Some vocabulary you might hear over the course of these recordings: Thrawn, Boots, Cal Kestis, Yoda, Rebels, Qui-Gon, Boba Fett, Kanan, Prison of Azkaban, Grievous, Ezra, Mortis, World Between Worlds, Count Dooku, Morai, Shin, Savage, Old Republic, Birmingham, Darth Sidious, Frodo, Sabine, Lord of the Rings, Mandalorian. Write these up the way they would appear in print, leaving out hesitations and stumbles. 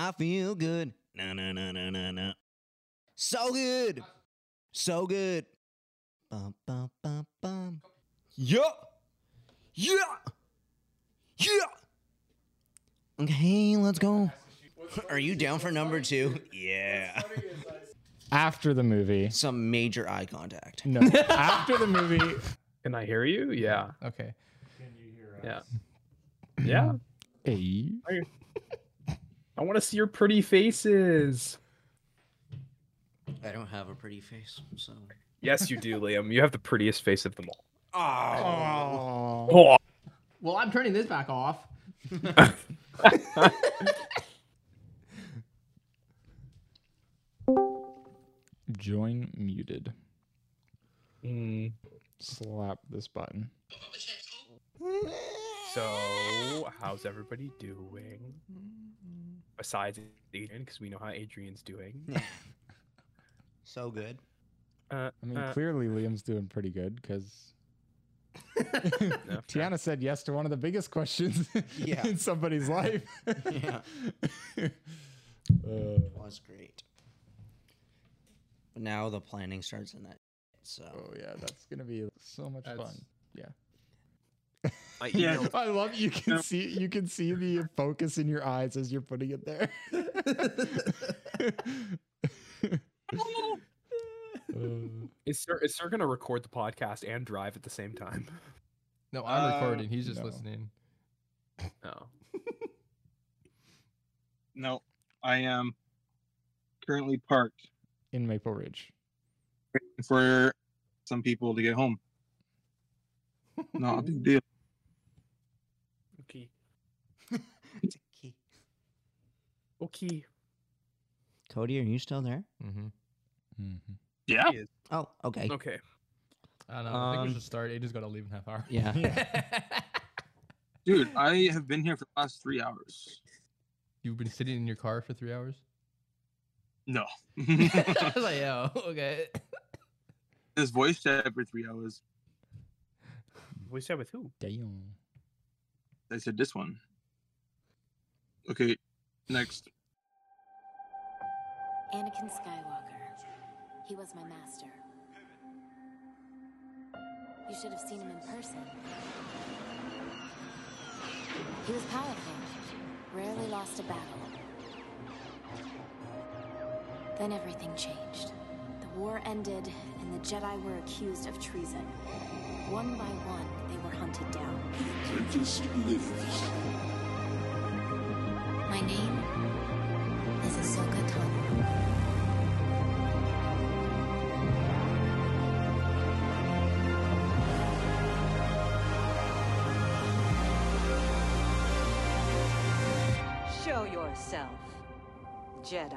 I feel good. No, no, no, no, no, no. So good. So good. Bum, bum, bum, bum. Yeah. Yeah. Yeah. Okay, let's go. Are you down for number two? Yeah. After the movie. Some major eye contact. No. After the movie. Can I hear you? Yeah. Okay. Can you hear us? Yeah. Yeah. Hey. I want to see your pretty faces. I don't have a pretty face, so. Yes, you do, Liam. You have the prettiest face of them all. Oh. Oh. Well, I'm turning this back off. Join muted. Slap this button. So, how's everybody doing? Besides Adrian, because we know how Adrian's doing. So good. I mean, clearly Liam's doing pretty good, because Tiana said yes to one of the biggest questions in somebody's life. Yeah. Was great. But now the planning starts in that. So. Oh, yeah, that's going to be so much fun. Yeah. I love you can see the focus in your eyes as you're putting it there. Is Sir gonna record the podcast and drive at the same time? No, I'm recording. He's just listening. No. No, I am currently parked in Maple Ridge for some people to get home. Not a big deal. Okay. Okay. Okay. Cody, are you still there? Mm-hmm. Mm-hmm. Yeah. Oh, okay. Okay. I don't know. I think we should start. Ada's got to leave in half hour. Yeah. Dude, I have been here for the last 3 hours. You've been sitting in your car for 3 hours? No. I was like, oh, okay. This voice chat for 3 hours. Voice chat with who? Damn. I said this one. Okay, next. Anakin Skywalker. He was my master. You should have seen him in person. He was powerful, rarely lost a battle. Then everything changed. The war ended, and the Jedi were accused of treason. One by one, they were hunted down. The apprentice lives. My name is Ahsoka Tano. Yourself, Jedi.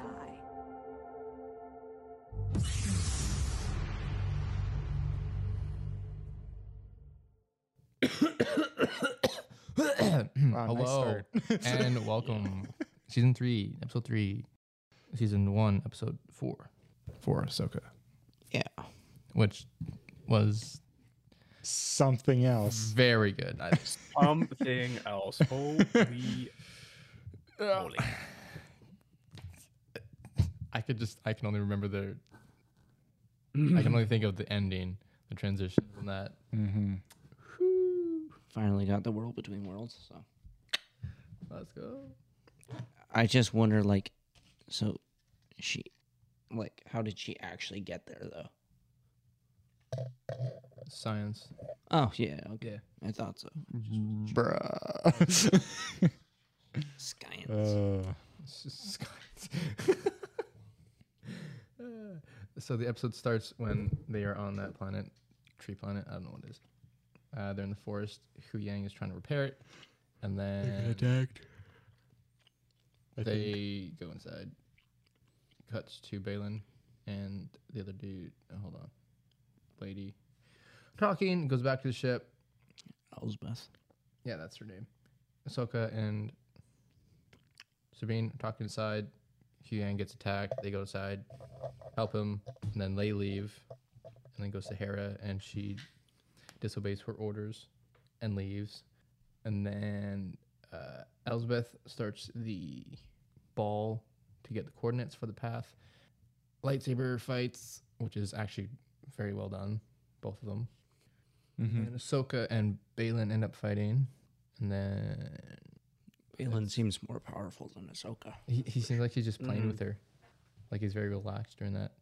Hello and welcome. Season 3, episode 3, season 1, episode 4 for Ahsoka. Yeah, which was something else. Very good. Something else. Holy. I can only remember the I can only think of the ending, the transition from that. Finally got the World Between Worlds, so let's go. I just wonder, like, so she, like, how did she actually get there though? Science. Oh yeah, okay. Yeah. I thought so. Bruh. Science. So the episode starts when they are on that planet, tree planet. I don't know what it is. They're in the forest. Huyang is trying to repair it, and then attacked. They go inside. Cuts to Baylan and the other dude. Oh, hold on, lady, talking. Goes back to the ship. Elsbeth. Yeah, that's her name. Ahsoka and Sabine talking inside. Huyang gets attacked. They go inside, help him, and then they leave. And then goes to Hera, and she disobeys her orders and leaves. And then Elsbeth starts the ball to get the coordinates for the path. Lightsaber fights, which is actually very well done, both of them. Mm-hmm. And Ahsoka and Baylan end up fighting, and then Baylan seems more powerful than Ahsoka. He seems like he's just playing with her, like he's very relaxed during that.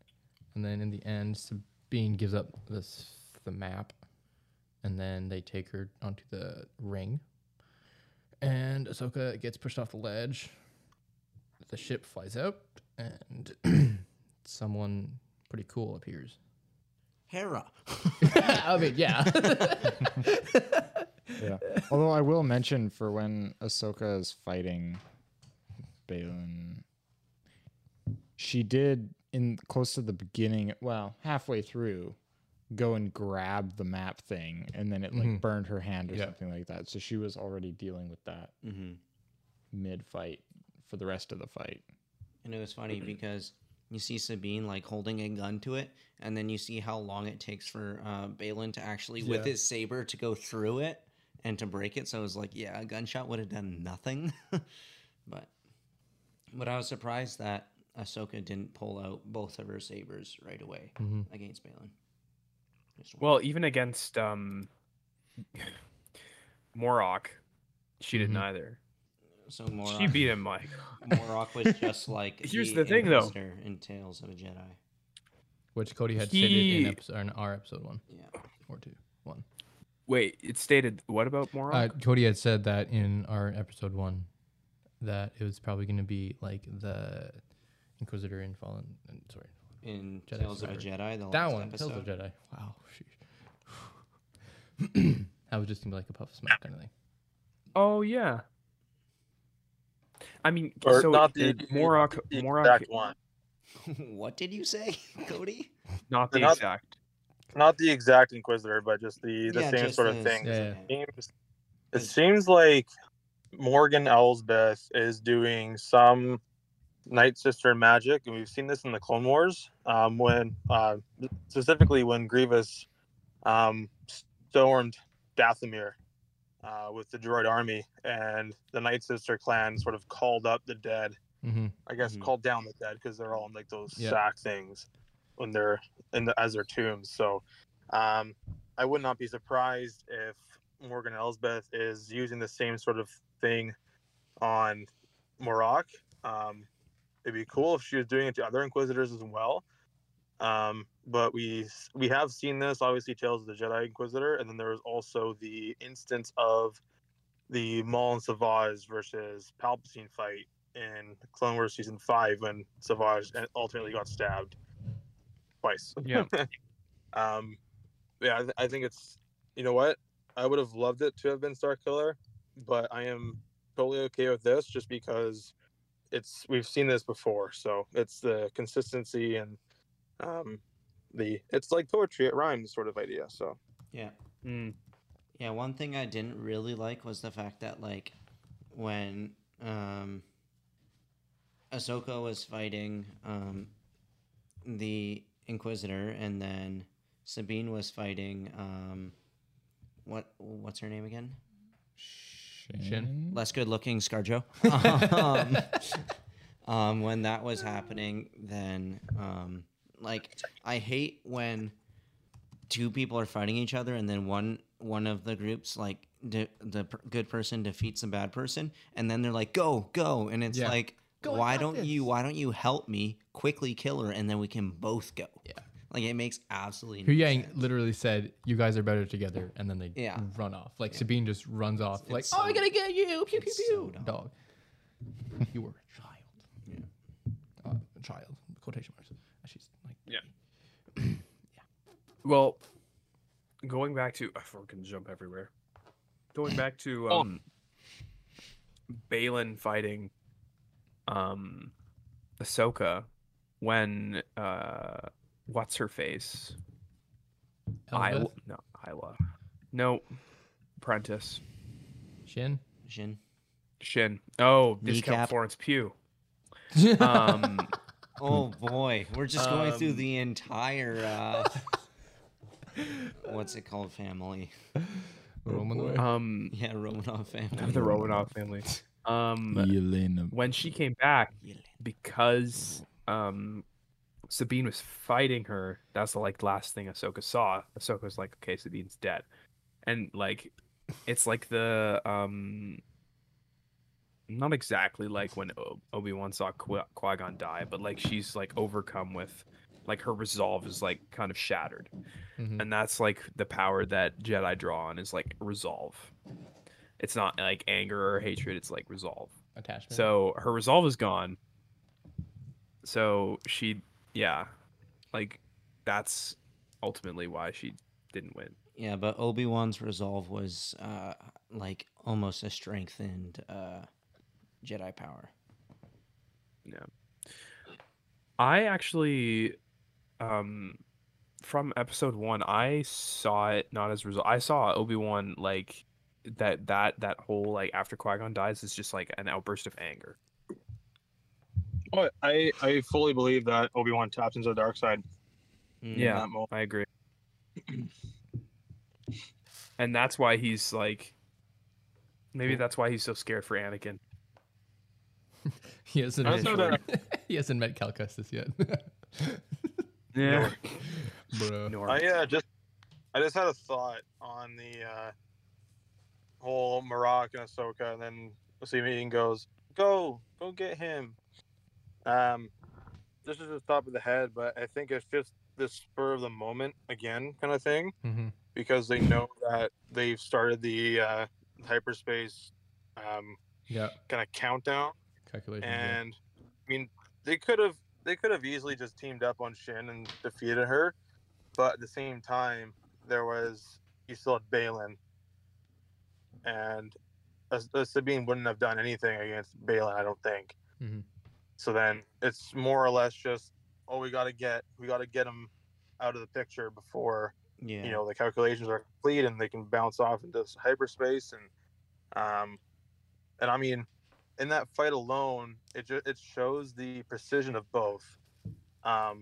And then in the end, Sabine gives up the map, and then they take her onto the ring, and Ahsoka gets pushed off the ledge. The ship flies out, and someone pretty cool appears. Hera. I mean, yeah. Yeah. Although I will mention, for when Ahsoka is fighting Baylan, she did, in close to the beginning, well, halfway through, go and grab the map thing, and then it like burned her hand or something like that. So she was already dealing with that mid-fight for the rest of the fight. And it was funny because you see Sabine like holding a gun to it, and then you see how long it takes for Baylan to actually, with his saber, to go through it and to break it. So it was like, yeah, a gunshot would have done nothing. But I was surprised that Ahsoka didn't pull out both of her sabers right away against Baylan. Well, even against Marrok, she didn't either. So Marrok, she beat him, Mike. Marrok was just like here's the thing, though. In Tales of a Jedi, which Cody had stated in our episode 1, or 2, 1. Wait, it stated what about Marrok? Cody had said that in our episode 1 that it was probably going to be like the Inquisitor in Tales of a Jedi. Tales of a Jedi. Wow, that was just gonna be like a puff of smoke kind of thing. Oh yeah. I mean, or so not the Marrok one. What did you say, Cody? Not the exact Inquisitor, but just the same sort of thing. Yeah. It seems like Morgan Elsbeth is doing some Night Sister magic, and we've seen this in the Clone Wars, specifically when Grievous stormed Dathomir with the droid army, and the Night Sister clan sort of called up the dead. I guess called down the dead, because they're all in like those sack things when they're in as their tombs. So I would not be surprised if Morgan Elsbeth is using the same sort of thing on Marrok. It'd be cool if she was doing it to other Inquisitors as well. But we have seen this, obviously, Tales of the Jedi Inquisitor, and then there was also the instance of the Maul and Savage versus Palpatine fight in Clone Wars Season 5 when Savage ultimately got stabbed twice. Yeah. I think it's, you know what? I would have loved it to have been Starkiller, but I am totally okay with this just because we've seen this before, so it's the consistency and it's like poetry, it rhymes sort of idea. So one thing I didn't really like was the fact that like when Ahsoka was fighting the Inquisitor, and then Sabine was fighting what's her name again? Shin. Less good-looking ScarJo. When that was happening, then I hate when two people are fighting each other, and then one of the groups the good person defeats the bad person, and then they're like go, and it's like why don't you help me quickly kill her, and then we can both go. Like, it makes absolutely no sense. Huyang literally said, "You guys are better together," and then they run off. Like, Sabine just runs off. It's like, so, "Oh, I gotta get you!" Pew pew pew. So dog. You were a child. Yeah. A child. Quotation marks. She's like. Yeah. Yeah. Well, going back to I fucking jump everywhere. Going back to Baylan fighting Ahsoka when what's her face? Isla. No, Prentice. Shin. Oh, discount Florence Pugh. Oh boy, we're just going through the entire. What's it called? Family. Romanov. Yeah, Romanov family. The Romanov family. When she came back, because Sabine was fighting her, that's like the last thing Ahsoka saw. Ahsoka was like, okay, Sabine's dead. And like, it's like the not exactly like when Obi-Wan saw Qui-Gon die, but like she's like overcome with like her resolve is like kind of shattered. Mm-hmm. And that's like the power that Jedi draw on is like resolve. It's not like anger or hatred, it's like resolve. Attachment. So her resolve is gone. So she, yeah, like that's ultimately why she didn't win. Yeah, but Obi-Wan's resolve was like almost a strengthened Jedi power. Yeah. I actually, from episode one, I saw it not as resolve. I saw Obi-Wan like that whole like after Qui-Gon dies is just like an outburst of anger. Oh, I fully believe that Obi-Wan taps into the dark side. Yeah, I agree. And that's why he's like, maybe that's why he's so scared for Anakin. He hasn't met Cal Kestis yet. Yeah, bro. I just had a thought on the whole Marrok and Ahsoka, and then Sabine goes, "Go get him." This is the top of the head, but I think it's just the spur of the moment again kind of thing, because they know that they've started the hyperspace kind of countdown calculation. And I mean, they could have easily just teamed up on Shin and defeated her, but at the same time, you still had Baylan, and Sabine wouldn't have done anything against Baylan, I don't think. Mm-hmm. So then it's more or less just, oh, we gotta get him out of the picture before the calculations are complete and they can bounce off into hyperspace. And I mean, in that fight alone, it shows the precision of both. I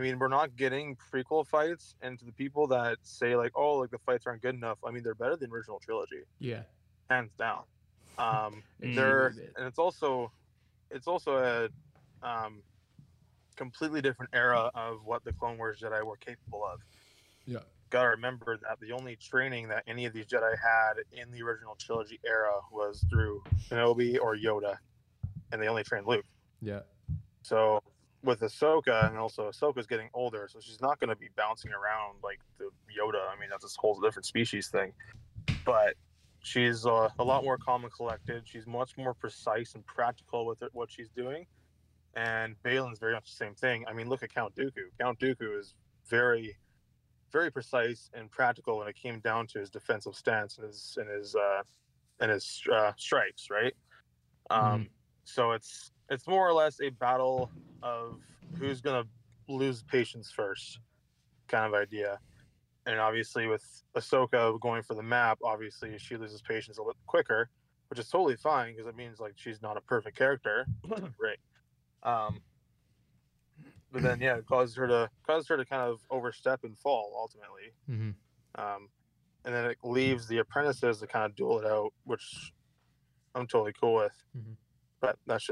mean, we're not getting prequel fights, and to the people that say like, oh, like the fights aren't good enough, I mean, they're better than the original trilogy. Yeah, hands down. And it's also a completely different era of what the Clone Wars Jedi were capable of. Yeah, gotta remember that the only training that any of these Jedi had in the original trilogy era was through Kenobi or Yoda, and they only trained Luke. Yeah. So with Ahsoka, and also Ahsoka's getting older, so she's not going to be bouncing around like the Yoda. I mean, that's this whole different species thing. But she's a lot more calm and collected. She's much more precise and practical with what she's doing. And Baylan's very much the same thing. I mean, look at Count Dooku. Count Dooku is very, very precise and practical when it came down to his defensive stance and his strikes, right? So it's more or less a battle of who's gonna lose patience first, kind of idea. And obviously, with Ahsoka going for the map, obviously she loses patience a little quicker, which is totally fine because it means like she's not a perfect character, right? But then, yeah, it causes her to kind of overstep and fall ultimately, and then it leaves the apprentices to kind of duel it out, which I'm totally cool with. Mm-hmm. But that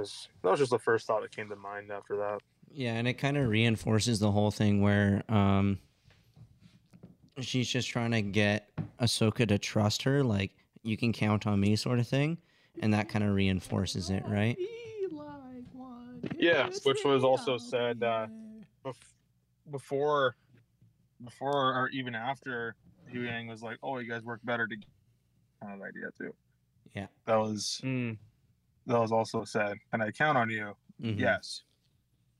was just the first thought that came to mind after that. Yeah, and it kind of reinforces the whole thing where she's just trying to get Ahsoka to trust her, like, you can count on me sort of thing. And that kind of reinforces it, right? Yeah, which was also said before or even after Huyang was like, oh, you guys work better together, kind of idea too. Yeah. That was also said. And I count on you. Mm-hmm. Yes.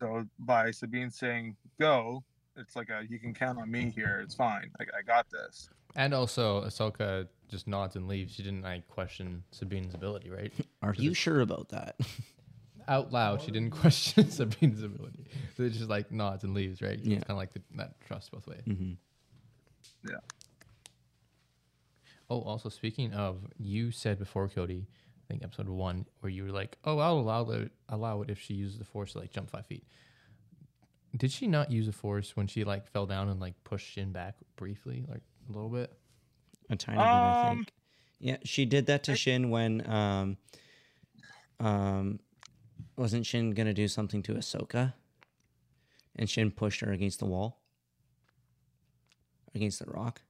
So by Sabine saying, go, it's like you can count on me here. It's fine. I got this. And also, Ahsoka just nods and leaves. She didn't question Sabine's ability, right? Are you sure about that? Out loud, she didn't question Sabine's ability. So it's just like nods and leaves, right? Yeah. It's kind of like that trust both ways. Mm-hmm. Yeah. Oh, also, speaking of, you said before, Cody, I think episode 1, where you were like, oh, I'll allow it if she uses the Force to like jump 5 feet. Did she not use the Force when she like fell down and like pushed Shin back briefly, like a little bit? A tiny bit, I think. Yeah, she did that to Shin when Wasn't Shin going to do something to Ahsoka? And Shin pushed her against the wall? Against the rock?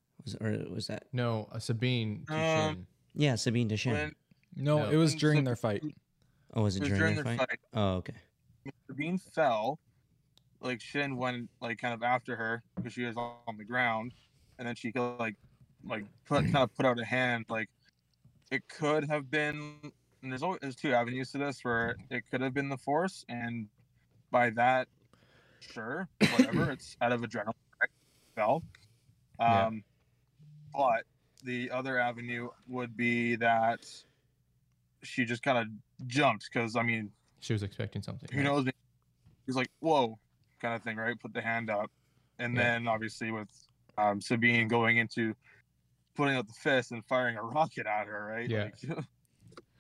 Or was that... No, Sabine to Shin. Yeah, Sabine to Shin. No, it was during their fight. Oh, was it during their fight? Oh, okay. Sabine fell. Like, Shin went, like, kind of after her because she was on the ground. And then she, like kind of put out a hand. Like, it could have been... And there's two avenues to this where it could have been the Force. And by that, sure, whatever. It's out of adrenaline. Fell. But the other avenue would be that she just kind of jumped because, I mean... She was expecting something. Who knows? She's like, whoa, kind of thing, right? Put the hand up. And then, obviously, with Sabine going into putting out the fist and firing a rocket at her, right? Yeah. Like,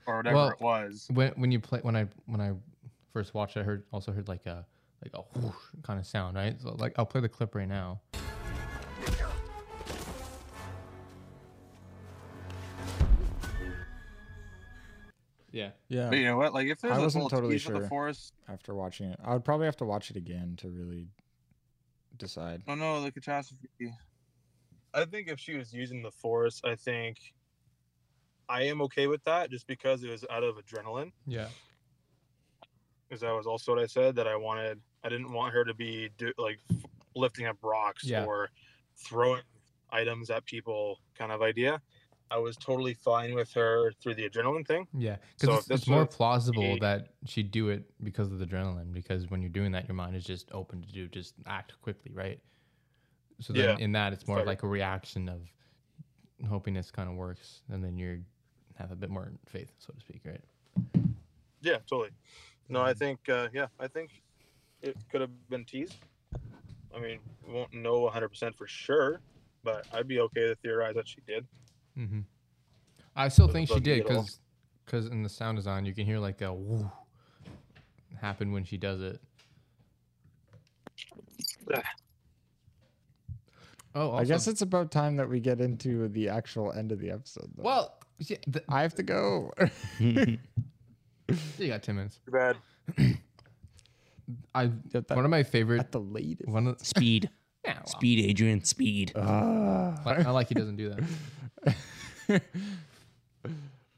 or whatever it was. When I first watched it, I also heard like a whoosh kind of sound, right? So, like, I'll play the clip right now. Yeah, yeah. But you know what? Like, if there's I wasn't totally sure of the Force after watching it, I would probably have to watch it again to really decide. Oh no, the catastrophe. I think if she was using the Force, I think I am okay with that, just because it was out of adrenaline. Yeah. Because that was also what I said that I wanted. I didn't want her to be like lifting up rocks or throwing items at people, kind of idea. I was totally fine with her through the adrenaline thing. Yeah, because it's more plausible that she'd do it because of the adrenaline, because when you're doing that, your mind is just open to just act quickly, right? So then in that, it's more like a reaction of hoping this kind of works, and then you have a bit more faith, so to speak, right? Yeah, totally. No, I think, I think it could have been teased. I mean, we won't know 100% for sure, but I'd be okay to theorize that she did. Mm-hmm. I still think she did because in the sound design you can hear like a woo happen when she does it. Oh, I guess it's about time that we get into the actual end of the episode. Though. Well, yeah, I have to go. You got 10 minutes. Too bad. One of my favorite at the latest speed. Yeah, wow. Speed, Adrian. Speed. I like he doesn't do that.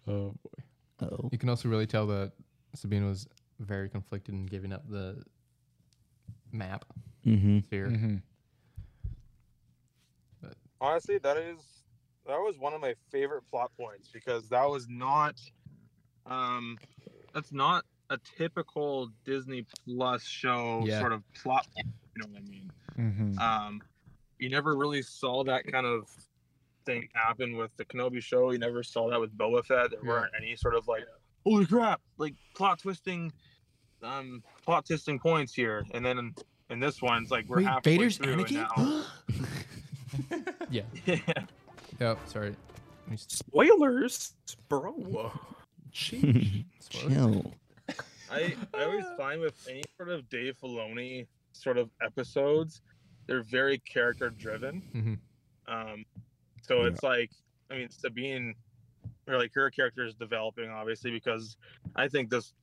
Oh boy. Uh-oh. You can also really tell that Sabine was very conflicted in giving up the map. Mm-hmm. Sphere. Mm-hmm. But honestly, that was one of my favorite plot points because that was not that's not a typical Disney Plus show sort of plot point, you know what I mean? Mm-hmm. You never really saw that kind of thing happen with the Kenobi show. You never saw that with Boba Fett. There weren't any sort of like, holy crap, like plot twisting points here. And then in this one, it's like we're halfway Vader's through Anakin? Now. Yeah. Sorry. Spoilers, bro. Jeez. Chill. I always find with any sort of Dave Filoni sort of episodes, they're very character driven. Mm-hmm. So it's like, I mean, Sabine, or like her character is developing, obviously, because I think this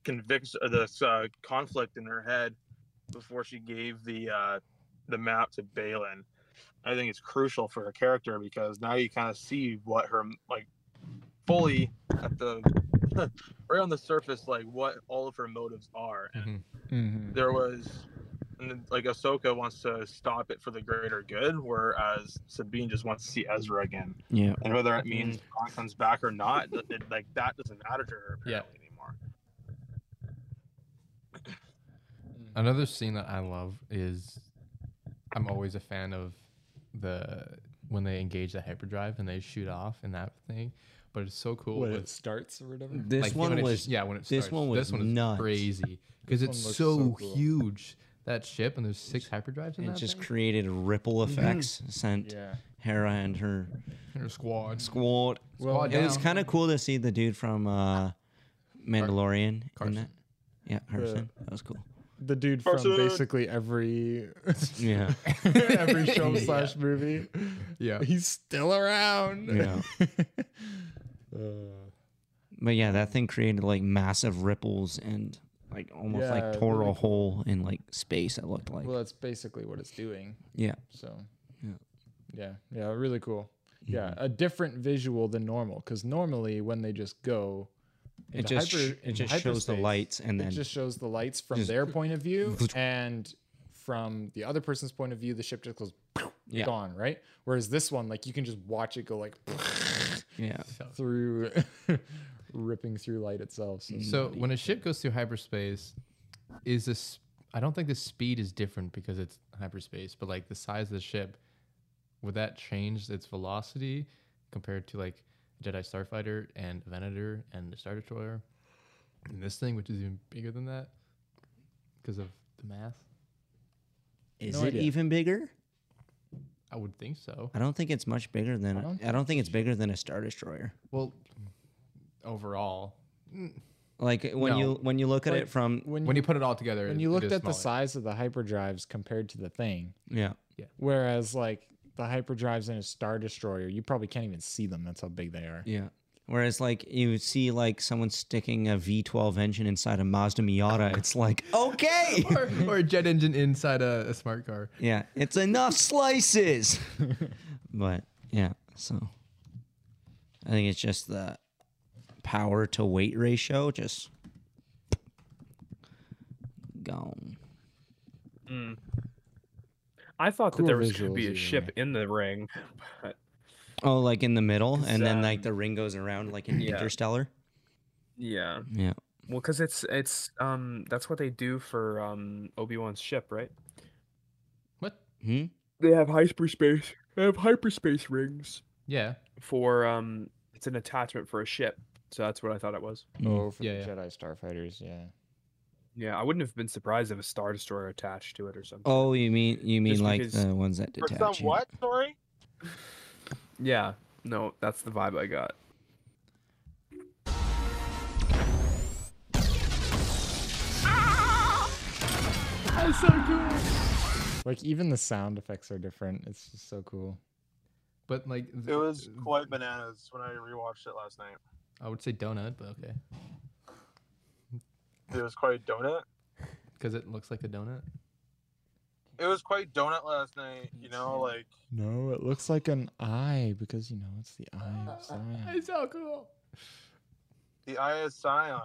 conflict in her head before she gave the map to Baylan, I think it's crucial for her character because now you kind of see what her like fully at the right on the surface, like what all of her motives are, and like Ahsoka wants to stop it for the greater good, whereas Sabine just wants to see Ezra again. Yeah. And whether it means Khan comes back or not, like that doesn't matter to her apparently anymore. Another scene that I love is I'm always a fan of when they engage the hyperdrive and they shoot off and that thing. But it's so cool when it starts or whatever. This one was nuts. Crazy because it's so cool. Huge. That ship, and there's 6 hyperdrives in that. It just created ripple effects. Mm-hmm. Sent Hera and her squad. Well, it was kind of cool to see the dude from Mandalorian in that. Yeah, Harrison. That was cool. The dude from basically every every show / movie. Yeah, he's still around. Yeah. But yeah, that thing created like massive ripples and like almost like tore a hole in like space. It looked like. Well, that's basically what it's doing. Yeah. So. Yeah. Yeah. Yeah. Really cool. Yeah, yeah, a different visual than normal, because normally when they just go, it just shows the lights, and then it just shows the lights from their point of view, and from the other person's point of view, the ship just goes gone, right? Whereas this one, like you can just watch it go like through, ripping through light itself. So when a ship goes through hyperspace, is this? I don't think the speed is different because it's hyperspace, but like the size of the ship. Would that change its velocity compared to like Jedi Starfighter and Venator and the Star Destroyer? And this thing, which is even bigger than that because of the math? Is it even bigger? I would think so. I don't think it's much bigger than... I don't think it's bigger than a Star Destroyer. Well, overall... Like when you look at it from when you put it all together... When you looked at the size of the hyperdrives compared to the thing... Yeah. Yeah. Whereas like... The hyperdrives in a Star Destroyer, you probably can't even see them. That's how big they are. Yeah. Whereas, like, you see, like, someone sticking a V12 engine inside a Mazda Miata. It's like, okay. or a jet engine inside a smart car. Yeah. It's enough slices. But, yeah. So, I think it's just the power to weight ratio. Just gone. Mm. I thought that there was going to be a ship in the ring. But oh, like in the middle? And then like the ring goes around like in Interstellar? Yeah. Yeah. Well, because it's that's what they do for Obi-Wan's ship, right? What? Hmm? They have hyperspace rings. Yeah. For it's an attachment for a ship. So that's what I thought it was. Oh, for the Jedi Starfighters, yeah. Yeah, I wouldn't have been surprised if a Star Destroyer attached to it or something. Oh, you mean like the ones that detach? For some what? Sorry. Yeah, no, that's the vibe I got. Ah! That's so cool. Like even the sound effects are different. It's just so cool. But like it was quite bananas when I rewatched it last night. I would say donut, but okay. It was quite donut. Because it looks like a donut? It was quite donut last night, you know, like... No, it looks like an eye, because, you know, it's the eye of Scion. It's so cool! The eye of Scion.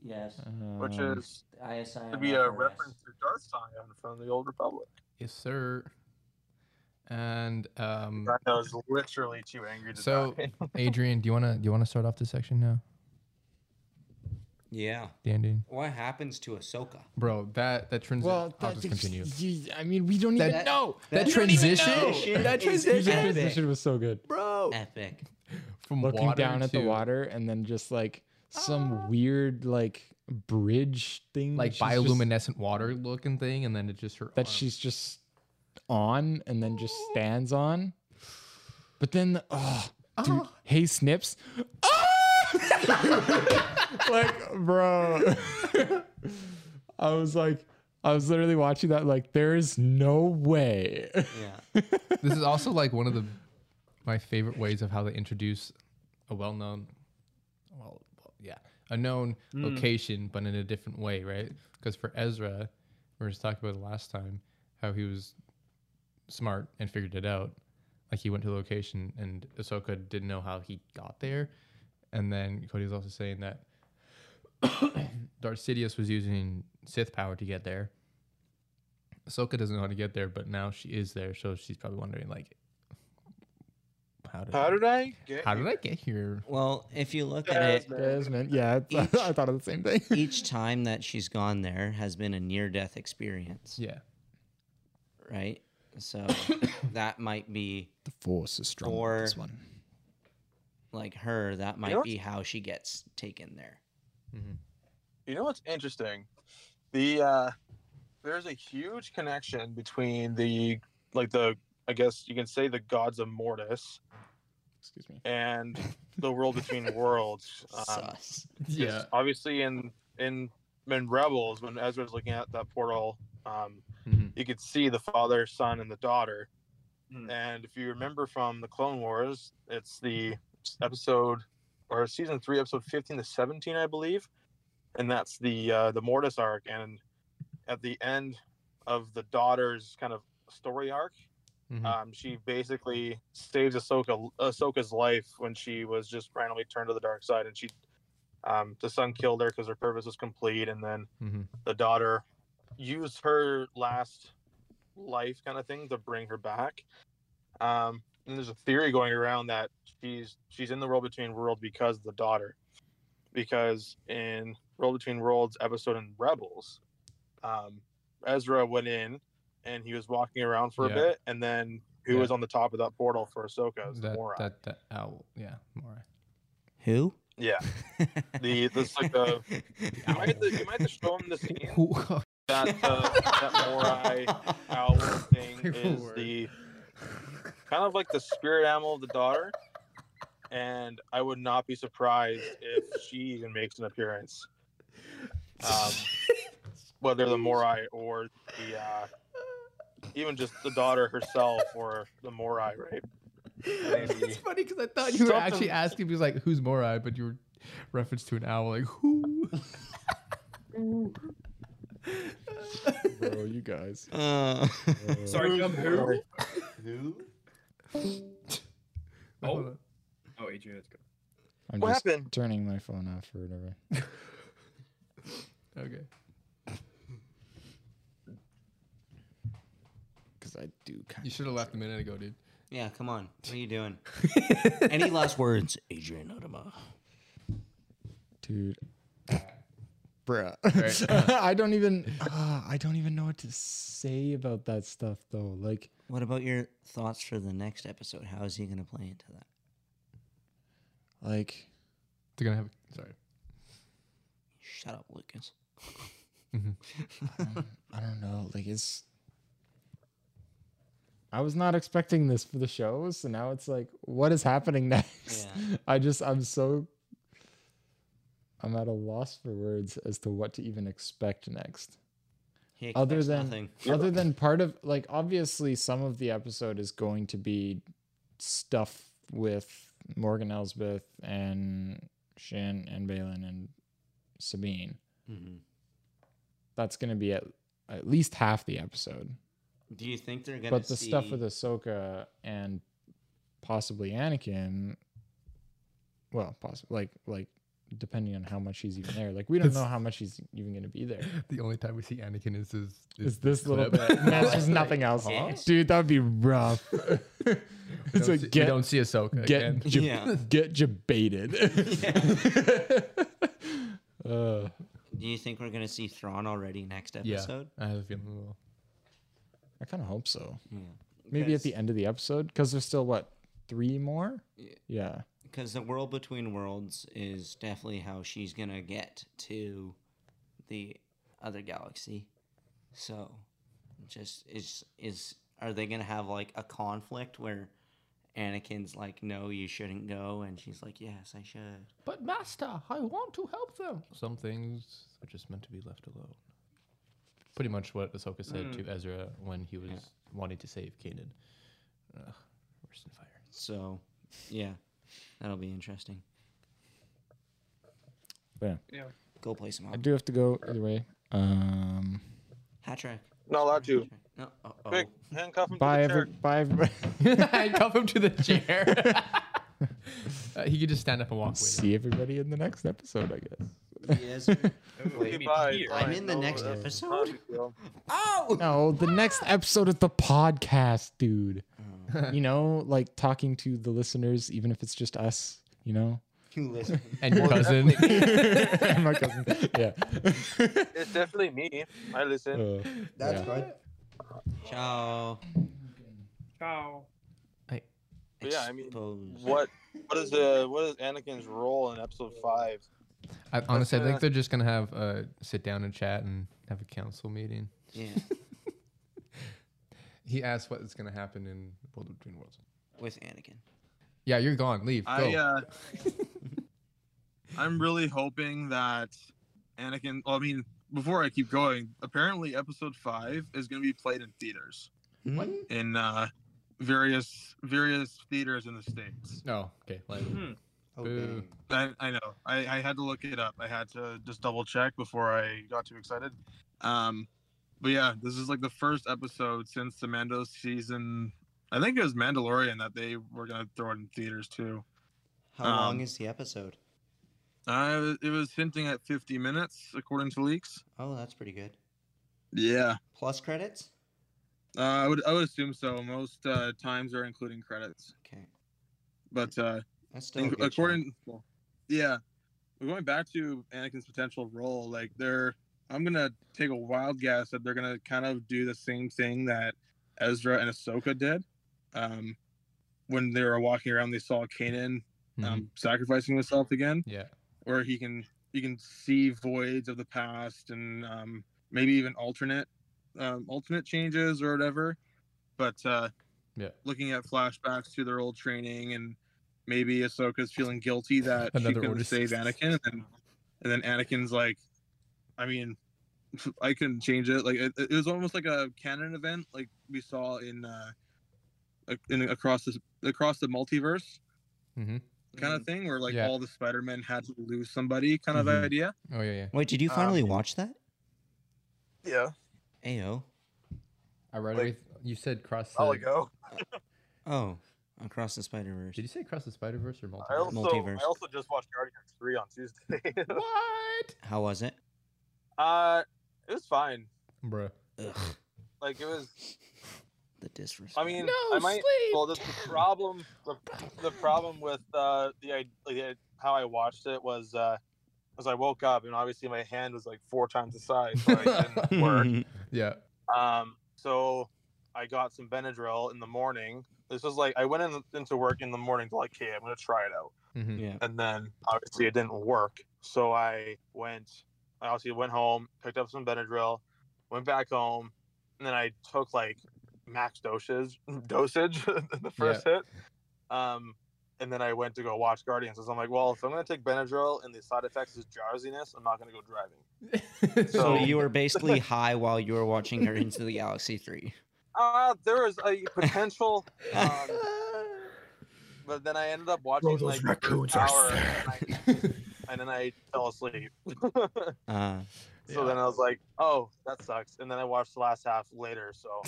Yes. Which is... The eye of Scion. To be a reference to Darth Scion from the Old Republic. Yes, sir. And, I was literally too angry to die. So, Adrian, do you wanna start off this section now? Yeah. The ending. What happens to Ahsoka? Bro, that transition. Well, I'll just continue. I mean, we don't even know. That transition. That transition was so good. Bro. Epic. From looking down at the water and then just like some weird like bridge thing. Like bioluminescent water looking thing. And then it just her. That she's just on and then just stands on. But then, oh, dude. Hey, Snips. Oh! Like, bro, I was literally watching that like there is no way. Yeah. This is also like one of my favorite ways of how they introduce a known location, but in a different way, right? Because for Ezra, we were just talking about it last time, how he was smart and figured it out. Like he went to a location and Ahsoka didn't know how he got there. And then Cody was also saying that Darth Sidious was using Sith power to get there. Ahsoka doesn't know how to get there, but now she is there, so she's probably wondering, like, how did I get here? Well, if you look at it, yeah, I thought of the same thing. Each time that she's gone there has been a near-death experience. Yeah. Right? So that might be... The Force is strong for this one. Like her, that might be how she gets taken there. Mm-hmm. You know what's interesting? There's a huge connection between I guess you can say the gods of Mortis. Excuse me. And the World Between Worlds. Sus. Yeah. Obviously, in Rebels, when Ezra's looking at that portal, you could see the father, son, and the daughter. And if you remember from the Clone Wars, it's the episode or season 3, episode 15 to 17, I believe, and that's the Mortis arc. And at the end of the daughter's kind of story arc, she basically saves Ahsoka's life when she was just randomly turned to the dark side, and she the son killed her because her purpose was complete, and then the daughter used her last life kind of thing to bring her back. And there's a theory going around that she's in the World Between Worlds because of the daughter, because in World Between Worlds episode in Rebels, Ezra went in and he was walking around for a bit, and then who was on the top of that portal for Ahsoka? It was Morai. Morai. Who? Yeah. That's like the you might have to show him the scene that Morai owl thing is the kind of like the spirit animal of the daughter, and I would not be surprised if she even makes an appearance, whether the Morai or the even just the daughter herself or the Morai, right? Maybe. It's funny because I thought you were actually asking me, like, who's Morai, but you were referenced to an owl, like, who? Bro, you guys. Sorry, jump who? Who? Oh, Adrian, let's go. I'm what just happened? Turning my phone off or whatever. Okay. Because I do kind of. You should have left a minute ago, dude. Yeah, come on. What are you doing? Any last words, Adrian Odema? Dude. Bruh. Right. I don't even know what to say about that stuff though. Like, what about your thoughts for the next episode? How is he gonna play into that? Like, they're gonna have. Sorry. Shut up, Lucas. I don't know. Like, it's. I was not expecting this for the show, so now it's like, what is happening next? Yeah. I'm at a loss for words as to what to even expect next. Other than part of, like, obviously some of the episode is going to be stuff with Morgan Elsbeth and Shin and Baylan and Sabine. Mm-hmm. That's going to be at least half the episode. Do you think they're going to But the stuff with Ahsoka and possibly Anakin, well, possibly, like, depending on how much he's even there. Like, we don't know how much he's even going to be there. The only time we see Anakin is this little bit. And there's nothing else. Huh? Dude, that would be rough. We don't see Ahsoka again. Get jebaited. Yeah. Do you think we're going to see Thrawn already next episode? Yeah, I have a feeling we will. I kind of hope so. Yeah. Maybe at the end of the episode, because there's still, what, 3 more? Yeah. Because the World Between Worlds is definitely how she's going to get to the other galaxy. So, just are they going to have, like, a conflict where Anakin's like, no, you shouldn't go, and she's like, yes, I should. But, Master, I want to help them. Some things are just meant to be left alone. Pretty much what Ahsoka said to Ezra when he was wanting to save Kanan. Worse than fire. So, yeah. That'll be interesting. Yeah. Go play some. I do have to go either way. Hat track. Not allowed to. No. Uh-oh. Quick, handcuff him to the chair. Bye, everybody. Handcuff him to the chair. He could just stand up and walk away. See everybody in the next episode, I guess. Yes. Wait, I'm in the next episode? Oh! No, the next episode is the podcast, dude. Oh. You know, like talking to the listeners, even if it's just us, you know? You listen. And your cousin. And my cousin. Yeah. It's definitely me. I listen. That's good. Ciao. Ciao. Yeah, I mean, what is Anakin's role in episode 5? Honestly, I think they're just gonna have sit down and chat and have a council meeting. Yeah. He asked what is gonna happen in World Between Worlds with Anakin. Yeah, you're gone. Leave. Go. I'm really hoping that Anakin. Well, I mean, before I keep going, apparently episode 5 is gonna be played in theaters. What? In various theaters in the States. Oh, okay. Like, Oh, dang. I know. I had to look it up. I had to just double check before I got too excited. But yeah, this is like the first episode since the Mando season. I think it was Mandalorian that they were going to throw it in theaters too. How long is the episode? It was hinting at 50 minutes, according to leaks. Oh, that's pretty good. Yeah. Plus credits? I would assume so. Most times are including credits. Okay. But that's still according. Well, yeah, we're going back to Anakin's potential role. Like I'm gonna take a wild guess that they're gonna kind of do the same thing that Ezra and Ahsoka did. When they were walking around, they saw Kanan sacrificing himself again. Yeah. Where he can see voids of the past and maybe even alternate changes or whatever, but yeah, looking at flashbacks to their old training, and maybe Ahsoka's feeling guilty that she couldn't save Anakin, and then Anakin's like, I mean, I couldn't change it. Like it was almost like a canon event, like we saw in across the multiverse. Kind of thing where like all the Spider-Men had to lose somebody kind of idea. Oh yeah. Wait, did you finally watch that? Yeah. Ayo. I read it. You said cross. I'll go. Oh, Across the Spider-Verse. Did you say Across the Spider-Verse or multiverse? I also just watched Guardians 3 on Tuesday. What? How was it? It was fine. Bruh. Ugh. Like it was. The disrespect. I mean, no, I might. Well, the problem with how I watched it was I woke up and obviously my hand was like 4 times the size, so it didn't work. Yeah. So I got some Benadryl in the morning. This was like I went into work in the morning to like, hey, I'm gonna try it out. Yeah. And then obviously it didn't work, so I obviously went home, picked up some Benadryl, went back home, and then I took like max dosage the first hit, and then I went to go watch Guardians. So I'm like, well, if I'm gonna take Benadryl and the side effects is drowsiness, I'm not gonna go driving. So you were basically high while you were watching Guardians of the Galaxy 3. There was a potential, but then I ended up watching like an hour, and then I fell asleep. So then I was like, oh, that sucks. And then I watched the last half later. So.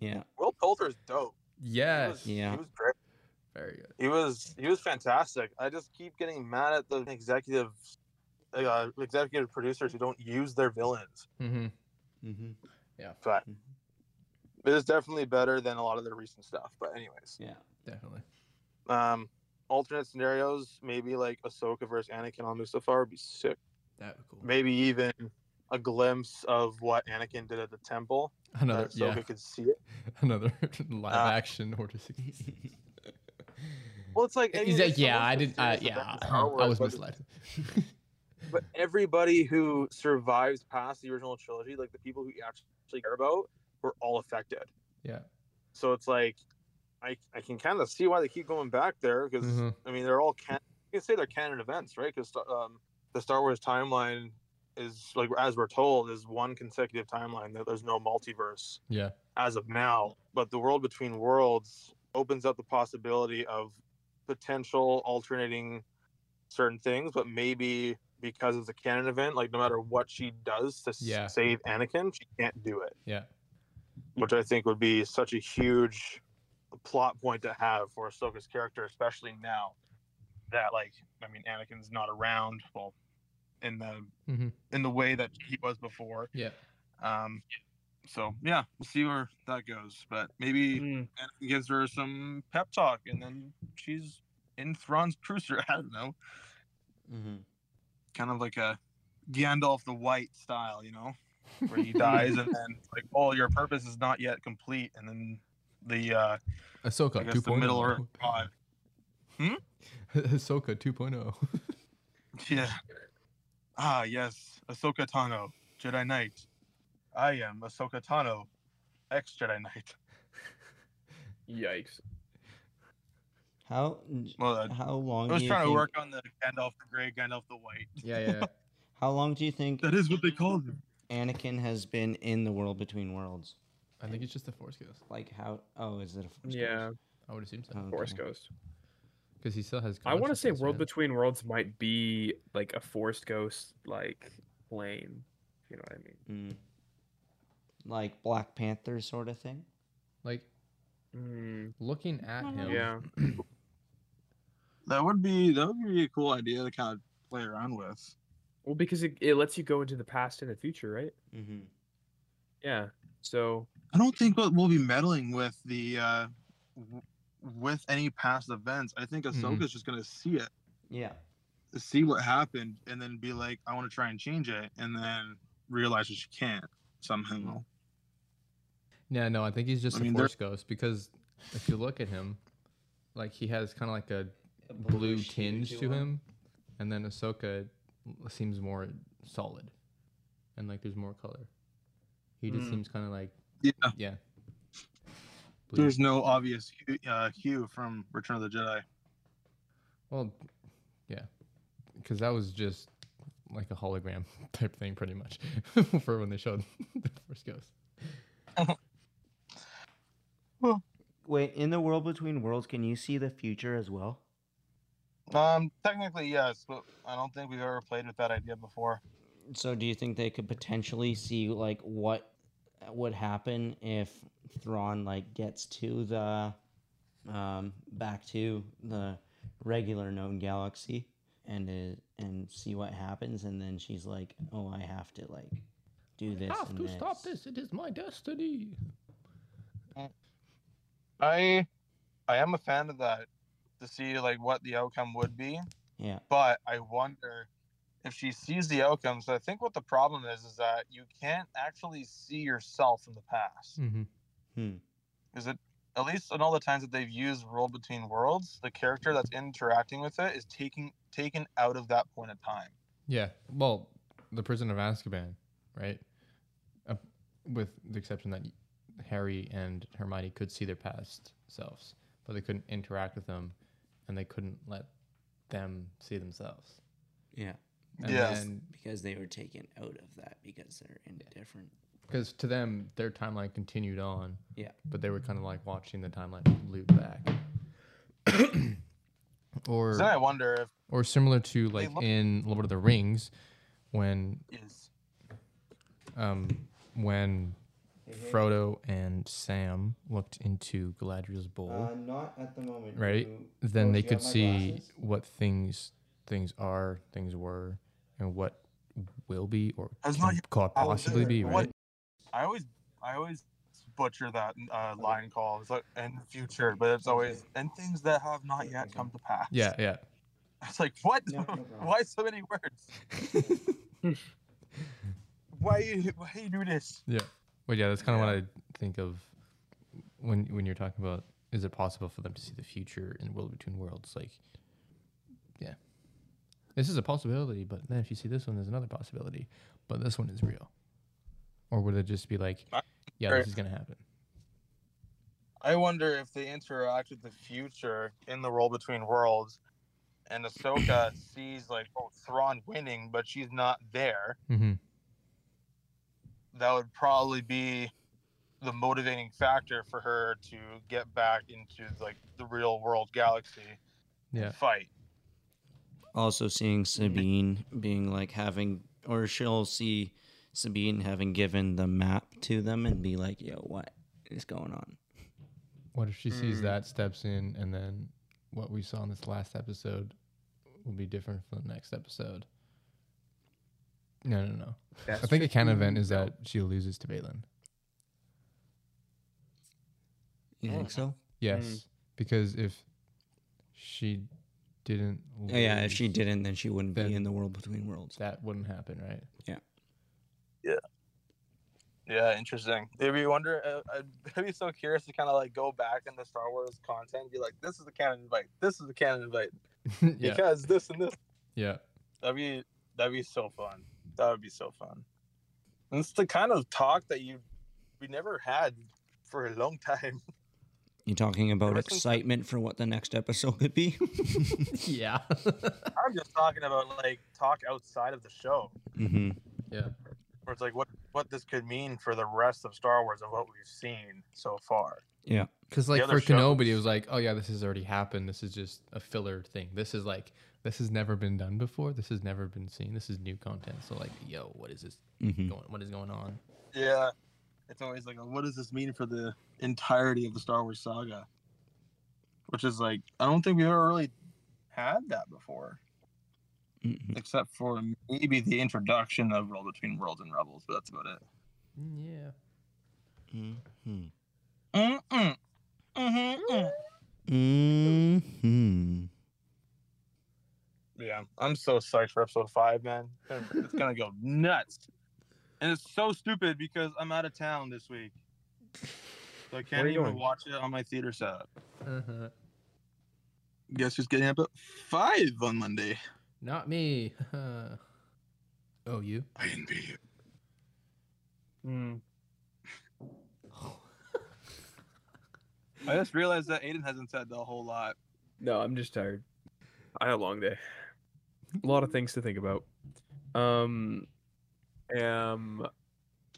Yeah, Will Poulter's dope. Yeah, he was great. Very good. He was fantastic. I just keep getting mad at the executive producers who don't use their villains. Yeah, but it is definitely better than a lot of their recent stuff. But anyways, yeah, definitely. Alternate scenarios, maybe like Ahsoka versus Anakin on Mustafar would be sick. That would be cool. Maybe even a glimpse of what Anakin did at the temple. Another, so we could see it. Another live action Mortis. Well, it's like he's like, yeah, I did. I was misled. But everybody who survives past the original trilogy, like the people who you actually care about, were all affected. Yeah. So it's like, I can kind of see why they keep going back there because I mean they're all you can say they're canon events, right? Because the Star Wars timeline is like, as we're told, is one consecutive timeline that there's no multiverse as of now, but the World Between Worlds opens up the possibility of potential alternating certain things, but maybe because it's a canon event, like no matter what she does to save Anakin, she can't do it, which I think would be such a huge plot point to have for Ahsoka's character, especially now that, like, I mean, Anakin's not around, well, in the way that he was before. So yeah, we'll see where that goes, but maybe Anakin gives her some pep talk and then she's in Thrawn's cruiser. I don't know. Kind of like a Gandalf the White style, you know, where he dies and then like, oh, your purpose is not yet complete, and then the Ahsoka 2.0 middle Earth pod. Ahsoka 2.0. Yeah. Ah, yes, Ahsoka Tano, Jedi Knight. I am Ahsoka Tano, ex-Jedi Knight. Yikes. How long do you think... I was trying to work on the Gandalf the Grey, Gandalf the White. Yeah. How long do you think... That is what they called him. Anakin has been in the World Between Worlds. I think it's just a Force Ghost. Like how... Oh, is it a Force Ghost? Yeah, I would assume so. Okay. Force Ghost. Because he still has. I want to say World Between Worlds might be like a Force Ghost like plane. If you know what I mean. Mm. Like Black Panther sort of thing. Like looking at him. Yeah. That would be a cool idea to kind of play around with. Well, because it lets you go into the past and the future, right? Mm-hmm. Yeah. So I don't think we'll be meddling with the with any past events. I think Ahsoka's just gonna see it. Yeah. See what happened and then be like, I want to try and change it, and then realize that she can't somehow. Yeah, no, I think he's just a force ghost, because if you look at him, like he has kind of like a blue tinge to him, and then Ahsoka seems more solid, and like there's more color. He just seems kind of like yeah. Blue. There's no obvious hue from Return of the Jedi. Well, yeah, because that was just like a hologram type thing, pretty much, for when they showed the Force Ghost. Well, wait, in the World Between Worlds, can you see the future as well? Technically yes, but I don't think we've ever played with that idea before. So, do you think they could potentially see like what would happen if Thrawn like gets to the back to the regular known galaxy and see what happens, and then she's like, oh, I have to like do this. I have to stop this. It is my destiny. I am a fan of that, to see like what the outcome would be. Yeah. But I wonder if she sees the outcome. So I think what the problem is that you can't actually see yourself in the past. Is it, at least in all the times that they've used World Between Worlds, the character that's interacting with it is taken out of that point of time. Yeah. Well, the Prison of Azkaban, right? With the exception that Harry and Hermione could see their past selves, but they couldn't interact with them, and they couldn't let them see themselves. Yeah. And then, because they were taken out of that, because they're indifferent. Because to them, their timeline continued on. Yeah. But they were kind of like watching the timeline loop back. Or so I wonder if, or similar to like in Lord of the Rings, when Frodo and Sam looked into Galadriel's bowl. Not at the moment. Right? Then they could see what things are, things were, and what will be, or could possibly be, right? I always butcher that line call. It's like, in the future, but it's always, and things that have not yet come to pass. Yeah, yeah. It's like, what? No. Why so many words? Why you do this? Yeah. Well, yeah, that's kind of what I think of when you're talking about, is it possible for them to see the future in World Between Worlds? Like, yeah. This is a possibility, but then if you see this one, there's another possibility. But this one is real. Or would it just be like, yeah, this is going to happen? I wonder if they interact with the future in the World Between Worlds, and Ahsoka sees, like, oh, Thrawn winning, but she's not there. Mm-hmm. That would probably be the motivating factor for her to get back into, like, the real world galaxy and fight. Also seeing Sabine being, like, having, or she'll see Sabine having given the map to them and be like, yo, what is going on? What if she sees that, steps in, and then what we saw in this last episode will be different from the next episode? No. That's I think a canon event is that she loses to Baylan. You think so? Yes. Because if she didn't lose, if she didn't, then she wouldn't be in the World Between Worlds. That wouldn't happen, right? Yeah. Yeah. Yeah, interesting. If you wonder, I'd be so curious to kind of like go back into Star Wars content and be like, this is the canon invite. This is the canon invite. Because this and this. Yeah. That'd be so fun. That would be so fun. And it's the kind of talk that we never had for a long time. You talking about excitement for what the next episode could be? Yeah. I'm just talking about like talk outside of the show. Mm-hmm. Yeah. Where it's like what this could mean for the rest of Star Wars and what we've seen so far. Yeah. Because like for Kenobi, it was like, oh yeah, this has already happened. This is just a filler thing. This is like, this has never been done before. This has never been seen. This is new content. So like, yo, what is this going? What is going on? Yeah. It's always like, what does this mean for the entirety of the Star Wars saga? Which is like, I don't think we've ever really had that before. Mm-hmm. Except for maybe the introduction of World Between Worlds and Rebels, but that's about it. Yeah. Yeah, I'm so psyched for episode 5, man. It's gonna go nuts. And it's so stupid because I'm out of town this week, so I can't even watch it on my theater setup. Guess who's getting up at 5 on Monday? Not me. Oh, you? I didn't beat you. I just realized that Aiden hasn't said the whole lot. No, I'm just tired. I had a long day. A lot of things to think about. Am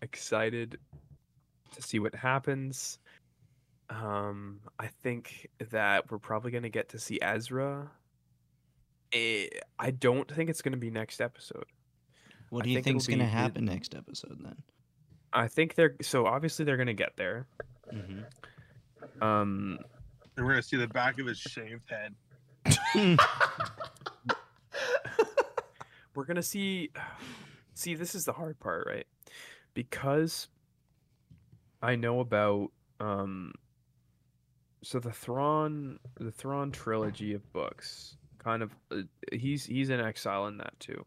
excited to see what happens. I think that we're probably going to get to see Ezra. I don't think it's going to be next episode. What do you think is going to happen next episode then? I think they're... So obviously they're going to get there. Mm-hmm. We're going to see the back of his shaved head. We're going to see... See, this is the hard part, right? Because I know about... So the Thrawn trilogy of books... kind of he's in exile in that too,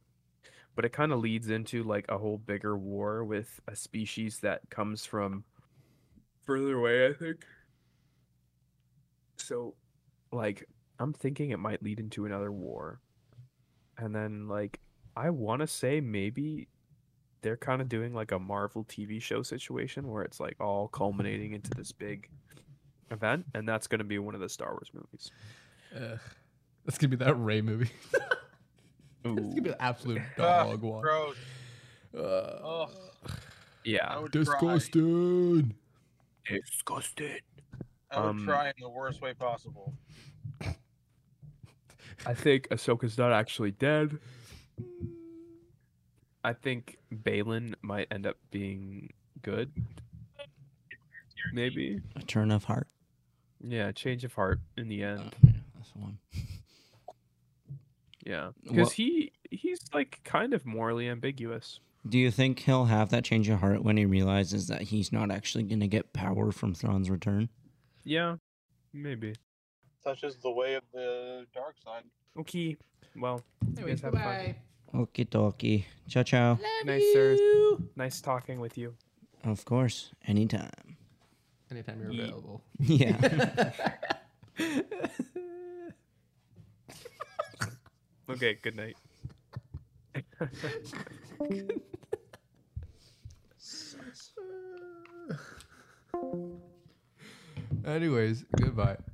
but it kind of leads into like a whole bigger war with a species that comes from further away, I think. So like I'm thinking it might lead into another war, and then like I want to say maybe they're kind of doing like a Marvel TV show situation where it's like all culminating into this big event, and that's going to be one of the Star Wars movies. That's going to be that Ray movie. It's going to be an absolute dog walk. Yeah. Disgusted. Disgusted. I would try in the worst way possible. I think Ahsoka's not actually dead. I think Baylan might end up being good. Maybe. A turn of heart. Yeah, a change of heart in the end. Yeah, that's the one. Yeah, because he's like kind of morally ambiguous. Do you think he'll have that change of heart when he realizes that he's not actually going to get power from Thrawn's return? Yeah, maybe. Such is the way of the dark side. Okay, well, anyways, have bye. Fun. Okie dokie. Ciao, ciao. Love you. Nice talking with you. Of course, anytime. Anytime you're available. Yeah. Okay, good night. Anyways, goodbye.